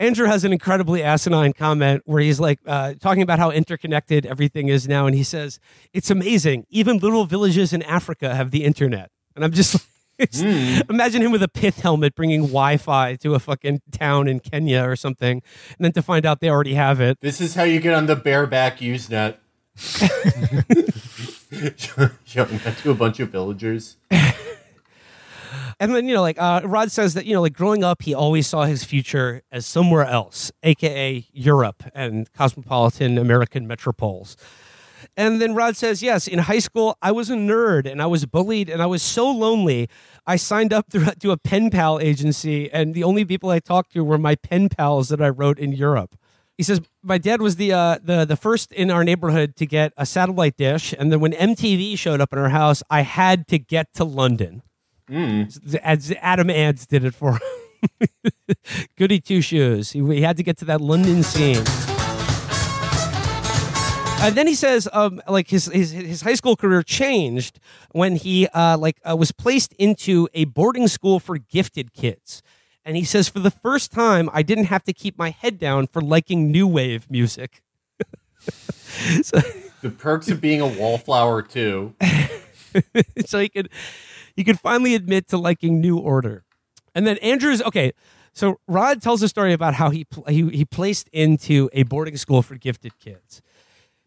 has an incredibly asinine comment where he's talking about how interconnected everything is now. And he says, it's amazing. Even little villages in Africa have the internet. And I'm just imagine him with a pith helmet bringing Wi-Fi to a fucking town in Kenya or something. And then to find out they already have it. This is how you get on the bareback Usenet. Showing that to a bunch of villagers. And then, Rod says that, growing up, he always saw his future as somewhere else, a.k.a. Europe and cosmopolitan American metropoles. And then Rod says, yes, in high school, I was a nerd and I was bullied and I was so lonely. I signed up to a pen pal agency, and the only people I talked to were my pen pals that I wrote in Europe. He says, my dad was the first in our neighborhood to get a satellite dish. And then when MTV showed up in our house, I had to get to London. As Adam Ant did it for him. Goody two-shoes. He had to get to that London scene. And then he says, his high school career changed when he was placed into a boarding school for gifted kids. And he says, for the first time, I didn't have to keep my head down for liking new wave music. The perks of being a wallflower, too. So he could finally admit to liking New Order. And then Andrew's, okay, so Rod tells a story about how he placed into a boarding school for gifted kids.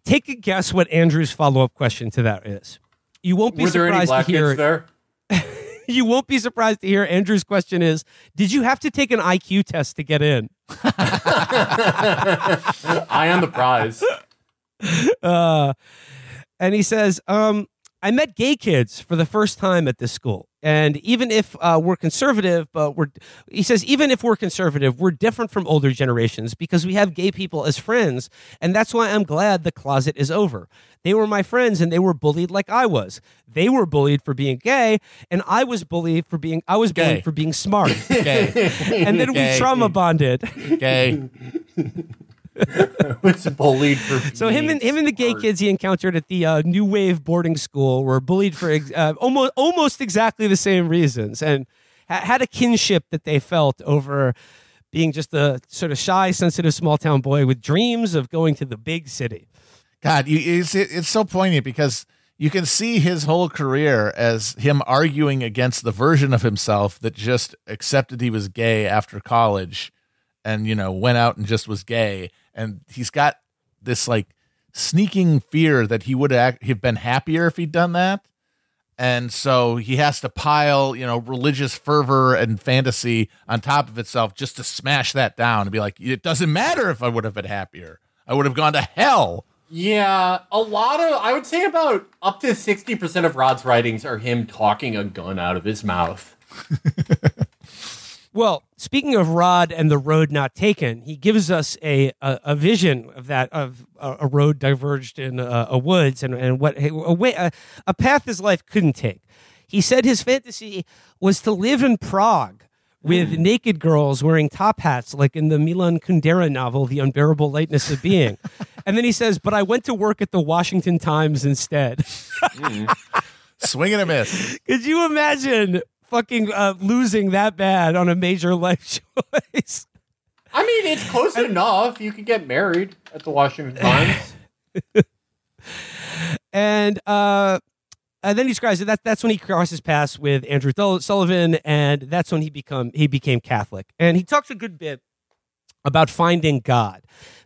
Take a guess what Andrew's follow-up question to that is. You won't be surprised to hear. Were there any black kids there? You won't be surprised to hear Andrew's question is, did you have to take an IQ test to get in? I am the prize. And he says, I met gay kids for the first time at this school. And even if we're conservative, we're different from older generations because we have gay people as friends. And that's why I'm glad the closet is over. They were my friends and they were bullied like I was. They were bullied for being gay. And I was bullied for being, bullied for being smart. Gay. And then we trauma bonded. Gay. Was bullied for being so him and the gay kids he encountered at the new wave boarding school were bullied for almost exactly the same reasons, and had a kinship that they felt over being just a sort of shy, sensitive small town boy with dreams of going to the big city. God, it's so poignant because you can see his whole career as him arguing against the version of himself that just accepted he was gay after college. And, went out and just was gay. And he's got this sneaking fear that he would have been happier if he'd done that. And so he has to pile, religious fervor and fantasy on top of itself just to smash that down and be like, it doesn't matter if I would have been happier. I would have gone to hell. Yeah, I would say about up to 60% of Rod's writings are him talking a gun out of his mouth. Well, speaking of Rod and the road not taken, he gives us a vision of that, of a road diverged in a woods and what a path his life couldn't take. He said his fantasy was to live in Prague with naked girls wearing top hats, like in the Milan Kundera novel, The Unbearable Lightness of Being. And then he says, but I went to work at the Washington Times instead. Swing and a miss. Could you imagine fucking losing that bad on a major life choice? I mean, it's close enough. You could get married at the Washington Times. And then he describes it. That's when he crosses paths with Andrew Sullivan, and that's when he became Catholic. And he talks a good bit about finding God,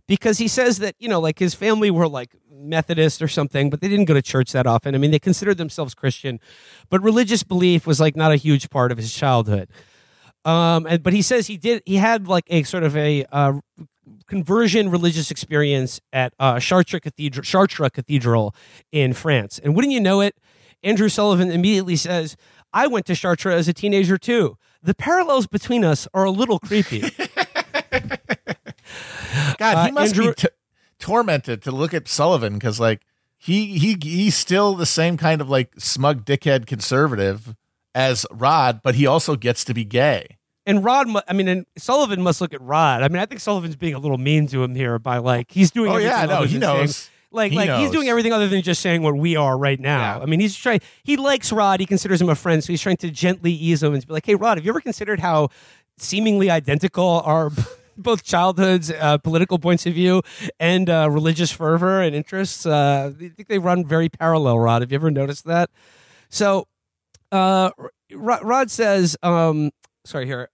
because he says that, you know, like his family were like Methodist or something, but they didn't go to church that often. I mean, they considered themselves Christian, but religious belief was like not a huge part of his childhood. But he says he had like a sort of a conversion religious experience at Chartres Cathedral in France. And wouldn't you know it, Andrew Sullivan immediately says, I went to Chartres as a teenager too. The parallels between us are a little creepy. God, he must be tormented to look at Sullivan, because like he's still the same kind of like smug dickhead conservative as Rod, but he also gets to be gay. And Sullivan must look at Rod. I mean, I think Sullivan's being a little mean to him here by like he's doing. Oh yeah, no, he knows. Saying, he knows. He's doing everything other than just saying what we are right now. Yeah. I mean, he likes Rod. He considers him a friend, so he's trying to gently ease him and be like, "Hey, Rod, have you ever considered how seemingly identical our both childhoods, political points of view, and religious fervor and interests? I think they run very parallel. Rod, have you ever noticed that?" So, Rod says. Sorry, here.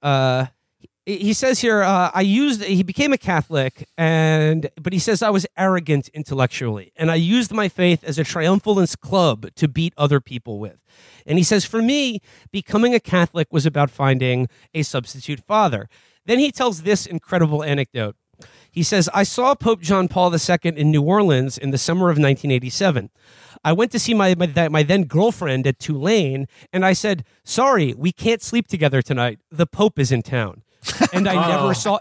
He says here, he became a Catholic, but he says I was arrogant intellectually, and I used my faith as a triumphalist club to beat other people with. And he says, for me, becoming a Catholic was about finding a substitute father. Then he tells this incredible anecdote. He says, I saw Pope John Paul II in New Orleans in the summer of 1987. I went to see my then girlfriend at Tulane, and I said, sorry, we can't sleep together tonight. The Pope is in town. And I never saw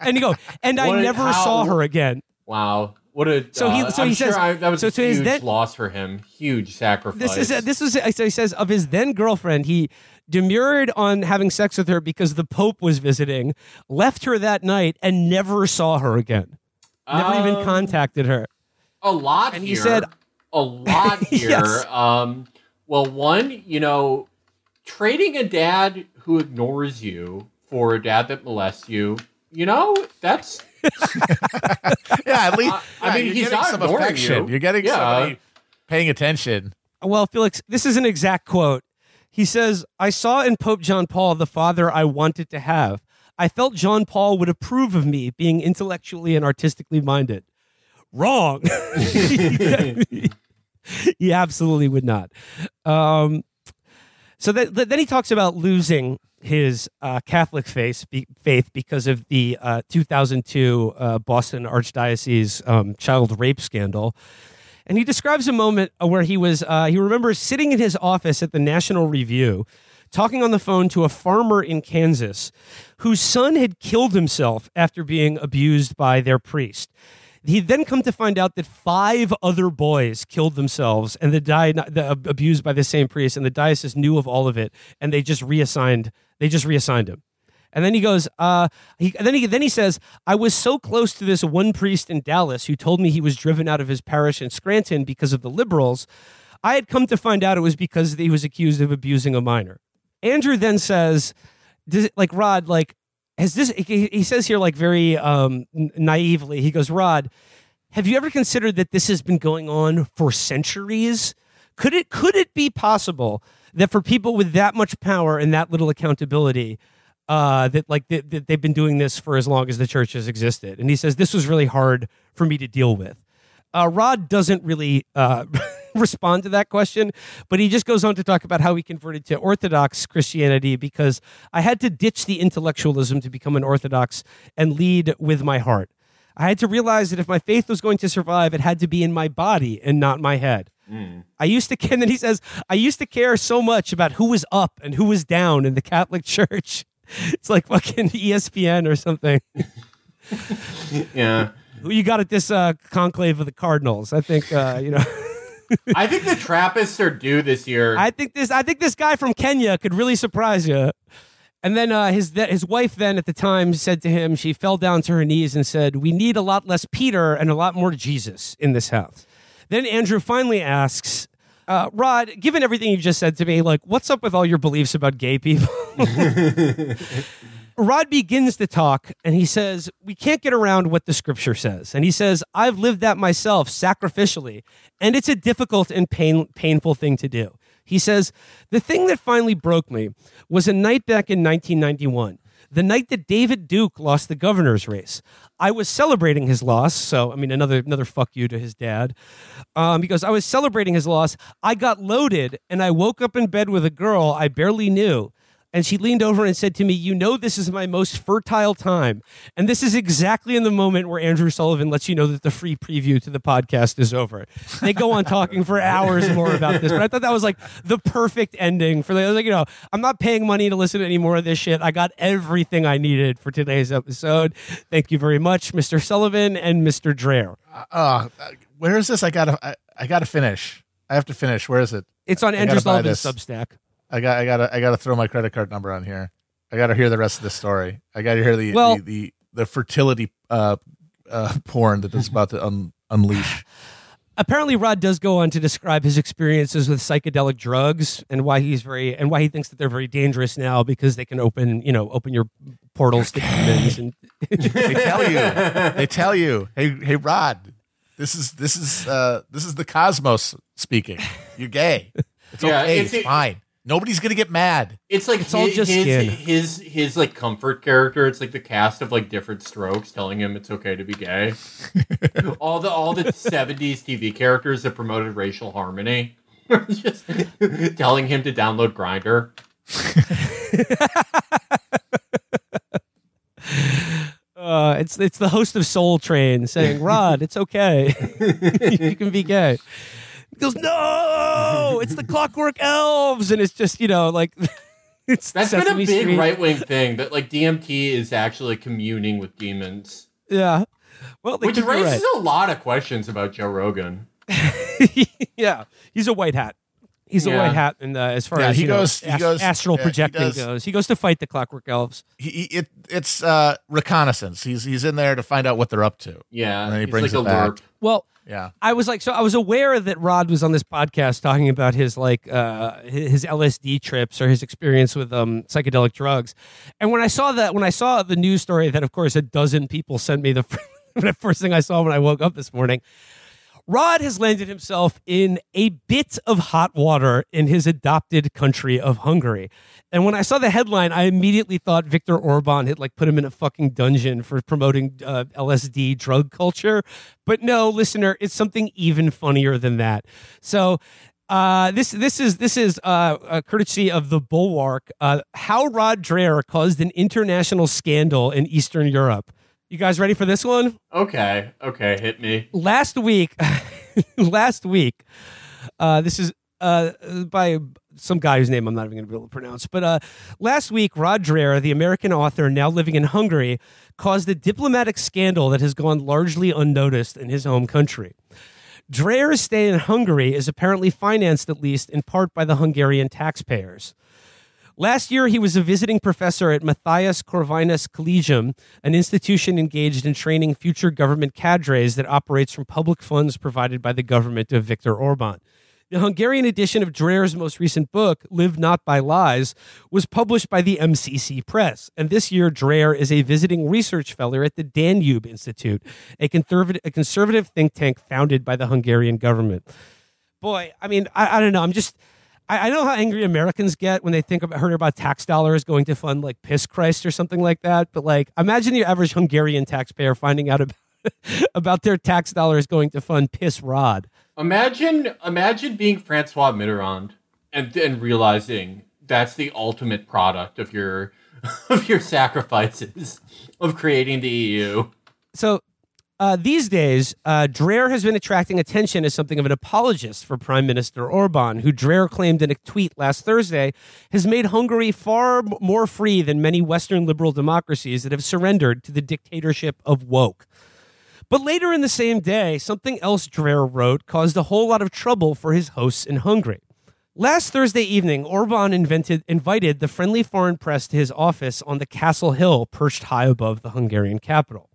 her again. Wow. What a that was a huge loss for him. Huge sacrifice. So he says of his then girlfriend, he demurred on having sex with her because the Pope was visiting, left her that night, and never saw her again. Never even contacted her. He said a lot here. Yes. Well, one, you know, trading a dad who ignores you for a dad that molests you, you know, that's... yeah, at least... I mean, he's not ignoring affection. You're getting somebody paying attention. Well, Felix, this is an exact quote. He says, I saw in Pope John Paul the father I wanted to have. I felt John Paul would approve of me being intellectually and artistically minded. Wrong. He absolutely would not. So then he talks about losing his Catholic faith because of the 2002 Boston Archdiocese child rape scandal. And he describes a moment where he remembers sitting in his office at the National Review, talking on the phone to a farmer in Kansas whose son had killed himself after being abused by their priest. He'd then come to find out that 5 other boys killed themselves and abused by the same priest, and the diocese knew of all of it, and they just reassigned him. And then he goes, he says, I was so close to this one priest in Dallas who told me he was driven out of his parish in Scranton because of the liberals. I had come to find out it was because he was accused of abusing a minor. Andrew then says, he says here, like very naively, he goes, Rod, have you ever considered that this has been going on for centuries? Could it be possible that for people with that much power and that little accountability, that they've been doing this for as long as the church has existed? And he says, this was really hard for me to deal with. Rod doesn't really respond to that question, but he just goes on to talk about how he converted to Orthodox Christianity because I had to ditch the intellectualism to become an Orthodox and lead with my heart. I had to realize that if my faith was going to survive, it had to be in my body and not my head. Mm. I used to care so much about who was up and who was down in the Catholic Church. It's like fucking ESPN or something. Yeah. Who you got at this conclave of the Cardinals? I think I think the Trappists are due this year. I think this guy from Kenya could really surprise you. And then his wife then at the time said to him, she fell down to her knees and said, "We need a lot less Peter and a lot more Jesus in this house." Then Andrew finally asks, Rod, given everything you just said to me, like, what's up with all your beliefs about gay people? Rod begins to talk, and he says, we can't get around what the scripture says. And he says, I've lived that myself sacrificially, and it's a difficult and painful thing to do. He says, the thing that finally broke me was a night back in 1991, the night that David Duke lost the governor's race. I was celebrating his loss. So, I mean, another fuck you to his dad. Because I was celebrating his loss. I got loaded, and I woke up in bed with a girl I barely knew. And she leaned over and said to me, you know, this is my most fertile time. And this is exactly in the moment where Andrew Sullivan lets you know that the free preview to the podcast is over. They go on talking for hours more about this. But I thought that was like the perfect ending for the, like, you know, I'm not paying money to listen to any more of this shit. I got everything I needed for today's episode. Thank you very much, Mr. Sullivan and Mr. Dreher. Where is this? I gotta finish. I have to finish. Where is it? It's on Andrew Sullivan's Substack. I gotta throw my credit card number on here. I gotta hear the rest of the story. I gotta hear the fertility porn that is about to unleash. Apparently, Rod does go on to describe his experiences with psychedelic drugs and why he thinks that they're very dangerous now because they can open your portals to demons. And they tell you, hey, Rod, this is the cosmos speaking. You're gay. It's okay. It's fine. Nobody's gonna get mad. It's like it's all just his like comfort character. It's like the cast of like Different Strokes telling him it's okay to be gay. all the 70s TV characters that promoted racial harmony, just telling him to download Grindr. It's the host of Soul Train saying, Rod, it's okay, you can be gay. He goes, no, it's the Clockwork Elves. And it's just, you know, like, it's that's been a big right wing thing that like DMT is actually communing with demons. Yeah. Well, which raises a lot of questions about Joe Rogan. Yeah. He's a white hat. He's a white hat. And as far as astral projecting goes, he goes to fight the Clockwork Elves. It's reconnaissance. He's in there to find out what they're up to. Yeah. And then he brings it back. Well, yeah, I was aware that Rod was on this podcast talking about his like his LSD trips or his experience with psychedelic drugs. And when I saw the news story that, of course, a dozen people sent me the first thing I saw when I woke up this morning, Rod has landed himself in a bit of hot water in his adopted country of Hungary. And when I saw the headline, I immediately thought Viktor Orban had like put him in a fucking dungeon for promoting LSD drug culture. But no, listener, it's something even funnier than that. So this is courtesy of The Bulwark, how Rod Dreher caused an international scandal in Eastern Europe. You guys ready for this one? Okay, hit me. Last week, this is by some guy whose name I'm not even going to be able to pronounce, but last week, Rod Dreher, the American author now living in Hungary, caused a diplomatic scandal that has gone largely unnoticed in his home country. Dreher's stay in Hungary is apparently financed, at least in part, by the Hungarian taxpayers. Last year, he was a visiting professor at Matthias Corvinus Collegium, an institution engaged in training future government cadres that operates from public funds provided by the government of Viktor Orban. The Hungarian edition of Dreher's most recent book, Live Not by Lies, was published by the MCC Press. And this year, Dreher is a visiting research fellow at the Danube Institute, a conservative think tank founded by the Hungarian government. Boy, I mean, I don't know. I'm just... I know how angry Americans get when they heard about tax dollars going to fund like Piss Christ or something like that. But like, imagine your average Hungarian taxpayer finding out about their tax dollars going to fund Piss Rod. Imagine being Francois Mitterrand and realizing that's the ultimate product of your sacrifices of creating the EU. So. These days, Dreher has been attracting attention as something of an apologist for Prime Minister Orban, who Dreher claimed in a tweet last Thursday has made Hungary far more free than many Western liberal democracies that have surrendered to the dictatorship of woke. But later in the same day, something else Dreher wrote caused a whole lot of trouble for his hosts in Hungary. Last Thursday evening, Orban invited the friendly foreign press to his office on the Castle Hill, perched high above the Hungarian capital.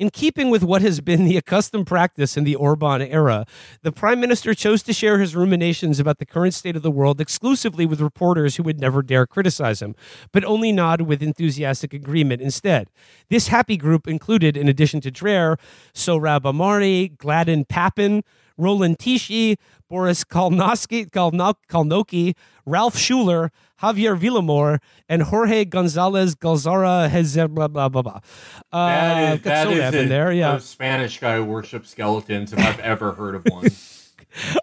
In keeping with what has been the accustomed practice in the Orban era, the prime minister chose to share his ruminations about the current state of the world exclusively with reporters who would never dare criticize him, but only nod with enthusiastic agreement instead. This happy group included, in addition to Dreher, Sohrab Amari, Gladden Pappin, Roland Tichy, Boris Kalnoky, Ralph Shuler, Javier Villamor, and Jorge Gonzalez Galzara Hezeb, blah, blah, blah, blah. That is the most Spanish guy who worships skeletons, if I've ever heard of one.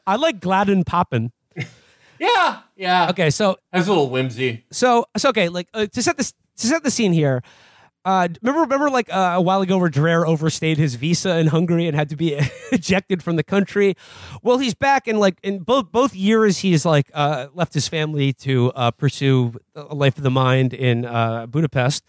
I like Gladden Pappin. Yeah. Okay, so... That's a little whimsy. So okay, like, to set the scene here... Remember, a while ago where Dreher overstayed his visa in Hungary and had to be ejected from the country? Well, he's back, and like in both years, he's like left his family to pursue a life of the mind in Budapest.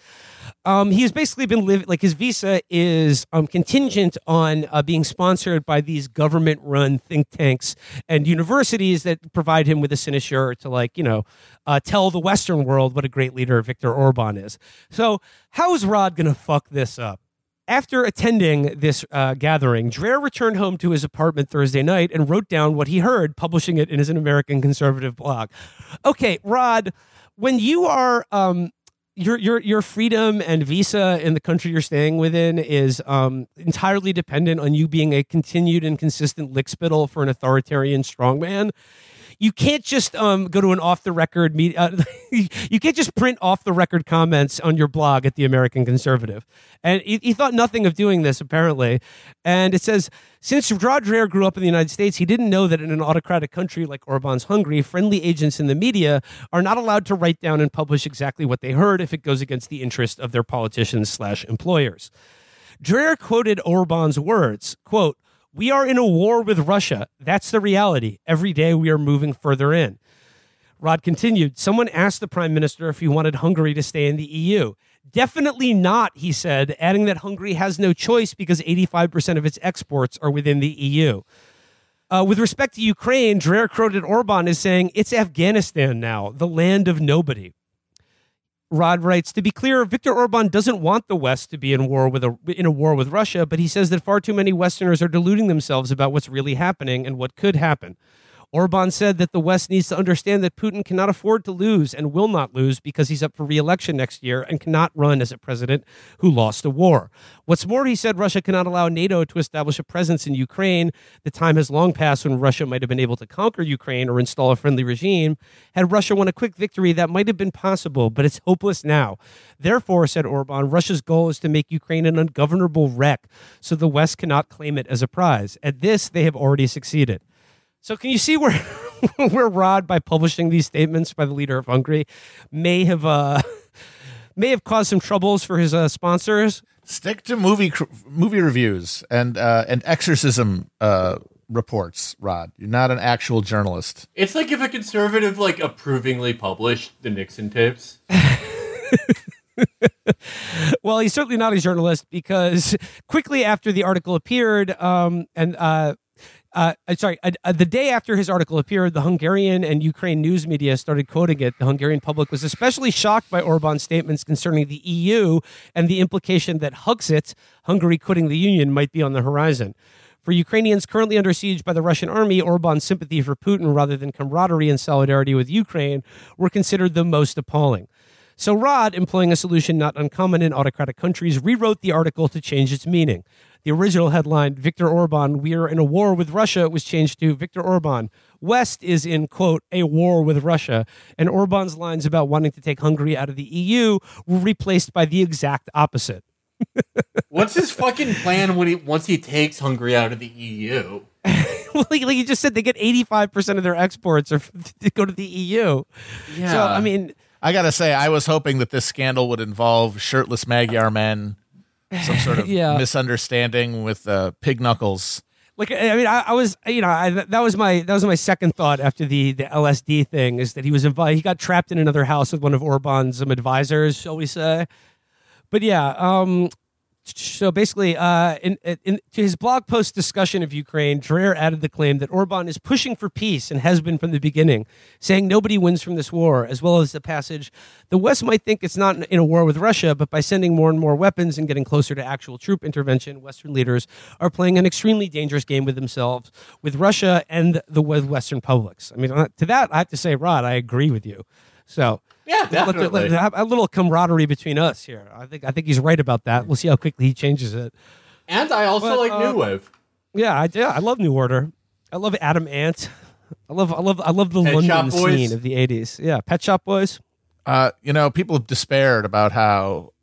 He's basically been living, like, his visa is contingent on being sponsored by these government-run think tanks and universities that provide him with a cynosure to, like, you know, tell the Western world what a great leader Viktor Orban is. So how is Rod going to fuck this up? After attending this gathering, Dreher returned home to his apartment Thursday night and wrote down what he heard, publishing it in his American Conservative blog. Okay, Rod, when you are... Your freedom and visa in the country you're staying within is entirely dependent on you being a continued and consistent lickspittle for an authoritarian strongman. You can't just go to an off-the-record media. You can't just print off-the-record comments on your blog at the American Conservative. And he thought nothing of doing this, apparently. And it says, since Rod Dreher grew up in the United States, he didn't know that in an autocratic country like Orban's Hungary, friendly agents in the media are not allowed to write down and publish exactly what they heard if it goes against the interest of their politicians/employers. Dreher quoted Orban's words, quote, "We are in a war with Russia. That's the reality. Every day we are moving further in." Rod continued, someone asked the prime minister if he wanted Hungary to stay in the EU. Definitely not, he said, adding that Hungary has no choice because 85% of its exports are within the EU. With respect to Ukraine, Dreher quoted Orban as saying, it's Afghanistan now, the land of nobody. Rod writes, to be clear, Viktor Orban doesn't want the West to be in a war with Russia, but he says that far too many Westerners are deluding themselves about what's really happening and what could happen. Orban said that the West needs to understand that Putin cannot afford to lose and will not lose because he's up for re-election next year and cannot run as a president who lost a war. What's more, he said Russia cannot allow NATO to establish a presence in Ukraine. The time has long passed when Russia might have been able to conquer Ukraine or install a friendly regime. Had Russia won a quick victory, that might have been possible, but it's hopeless now. Therefore, said Orban, Russia's goal is to make Ukraine an ungovernable wreck so the West cannot claim it as a prize. At this, they have already succeeded. So can you see where Rod, by publishing these statements by the leader of Hungary, may have caused some troubles for his sponsors? Stick to movie reviews and exorcism reports, Rod. You're not an actual journalist. It's like if a conservative like approvingly published the Nixon tapes. Well, he's certainly not a journalist because quickly after the article appeared, the day after his article appeared, the Hungarian and Ukraine news media started quoting it. The Hungarian public was especially shocked by Orban's statements concerning the EU and the implication that Huxit, Hungary quitting the union, might be on the horizon. For Ukrainians currently under siege by the Russian army, Orban's sympathy for Putin rather than camaraderie and solidarity with Ukraine were considered the most appalling. So Rod, employing a solution not uncommon in autocratic countries, rewrote the article to change its meaning. The original headline, Viktor Orban, we are in a war with Russia, was changed to Viktor Orban, West is in, quote, a war with Russia. And Orban's lines about wanting to take Hungary out of the EU were replaced by the exact opposite. What's his fucking plan once he takes Hungary out of the EU? Well, like you just said, they get 85% of their exports to go to the EU. Yeah. So, I mean... I got to say, I was hoping that this scandal would involve shirtless Magyar men, some sort of misunderstanding with pig knuckles. Like, I mean, that was my second thought after the LSD thing is that he was invited. He got trapped in another house with one of Orban's advisors, shall we say? But yeah, So basically, to his blog post discussion of Ukraine, Dreher added the claim that Orban is pushing for peace and has been from the beginning, saying nobody wins from this war, as well as the passage, the West might think it's not in a war with Russia, but by sending more and more weapons and getting closer to actual troop intervention, Western leaders are playing an extremely dangerous game with themselves, with Russia and with Western publics. I mean, to that, I have to say, Rod, I agree with you. So... yeah, definitely. A little camaraderie between us here. I think he's right about that. We'll see how quickly he changes it. And I also New Wave. Yeah, I do. I love New Order. I love Adam Ant. I love the Pet London scene of the 80s. Yeah, Pet Shop Boys. You know, people have despaired about how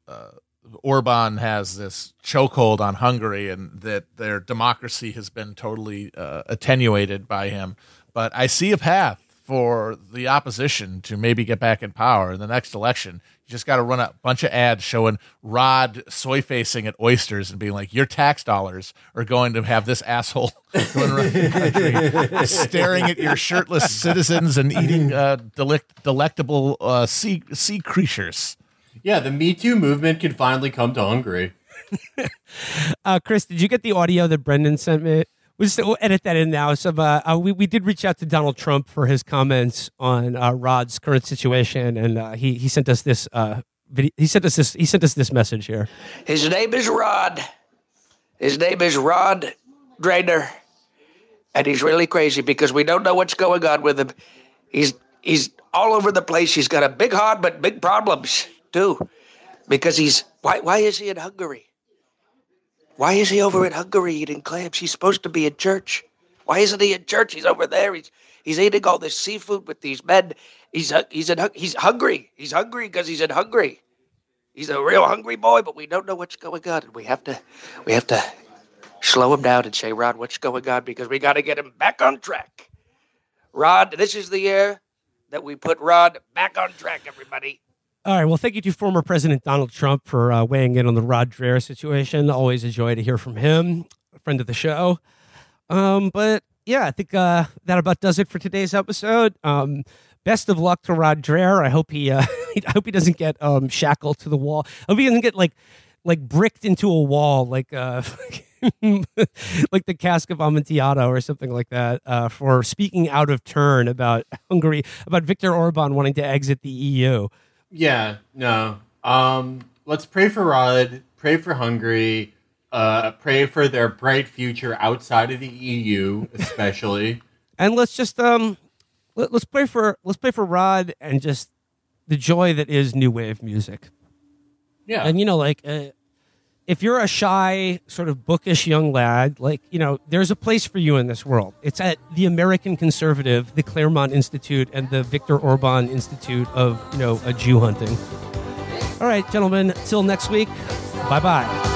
Orban has this chokehold on Hungary and that their democracy has been totally attenuated by him. But I see a path for the opposition to maybe get back in power in the next election. You just got to run a bunch of ads showing Rod soy facing at oysters and being like, your tax dollars are going to have this asshole going around the country staring at your shirtless citizens and eating delectable sea creatures. Yeah, the Me Too movement can finally come to Hungary. Chris, did you get the audio that Brendan sent me? We'll edit that in now. So, we did reach out to Donald Trump for his comments on Rod's current situation, and he sent us this video. He sent us this message here. His name is Rod. His name is Rod Dreher, and he's really crazy because we don't know what's going on with him. He's all over the place. He's got a big heart, but big problems too, because he's why is he in Hungary? Why is he over at Hungary eating clams? He's supposed to be in church. Why isn't he in church? He's over there. He's eating all this seafood with these men. He's hungry. He's hungry because he's in Hungary. He's a real hungry boy, but we don't know what's going on. And we have to slow him down and say, Rod, what's going on? Because we got to get him back on track. Rod, this is the year that we put Rod back on track, everybody. All right. Well, thank you to former President Donald Trump for weighing in on the Rod Dreher situation. Always a joy to hear from him, a friend of the show. But yeah, I think that about does it for today's episode. Best of luck to Rod Dreher. I hope he doesn't get shackled to the wall. I hope he doesn't get like bricked into a wall, like the cask of Amontillado or something like that, for speaking out of turn about Hungary, about Viktor Orban wanting to exit the EU. Yeah, no. Let's pray for Rod, pray for Hungary, pray for their bright future outside of the EU, especially. And let's just let's pray for Rod and just the joy that is new wave music. Yeah, and you know, if you're a shy, sort of bookish young lad, there's a place for you in this world. It's at the American Conservative, the Claremont Institute, and the Viktor Orban Institute of, Jew hunting. All right, gentlemen, till next week. Bye-bye.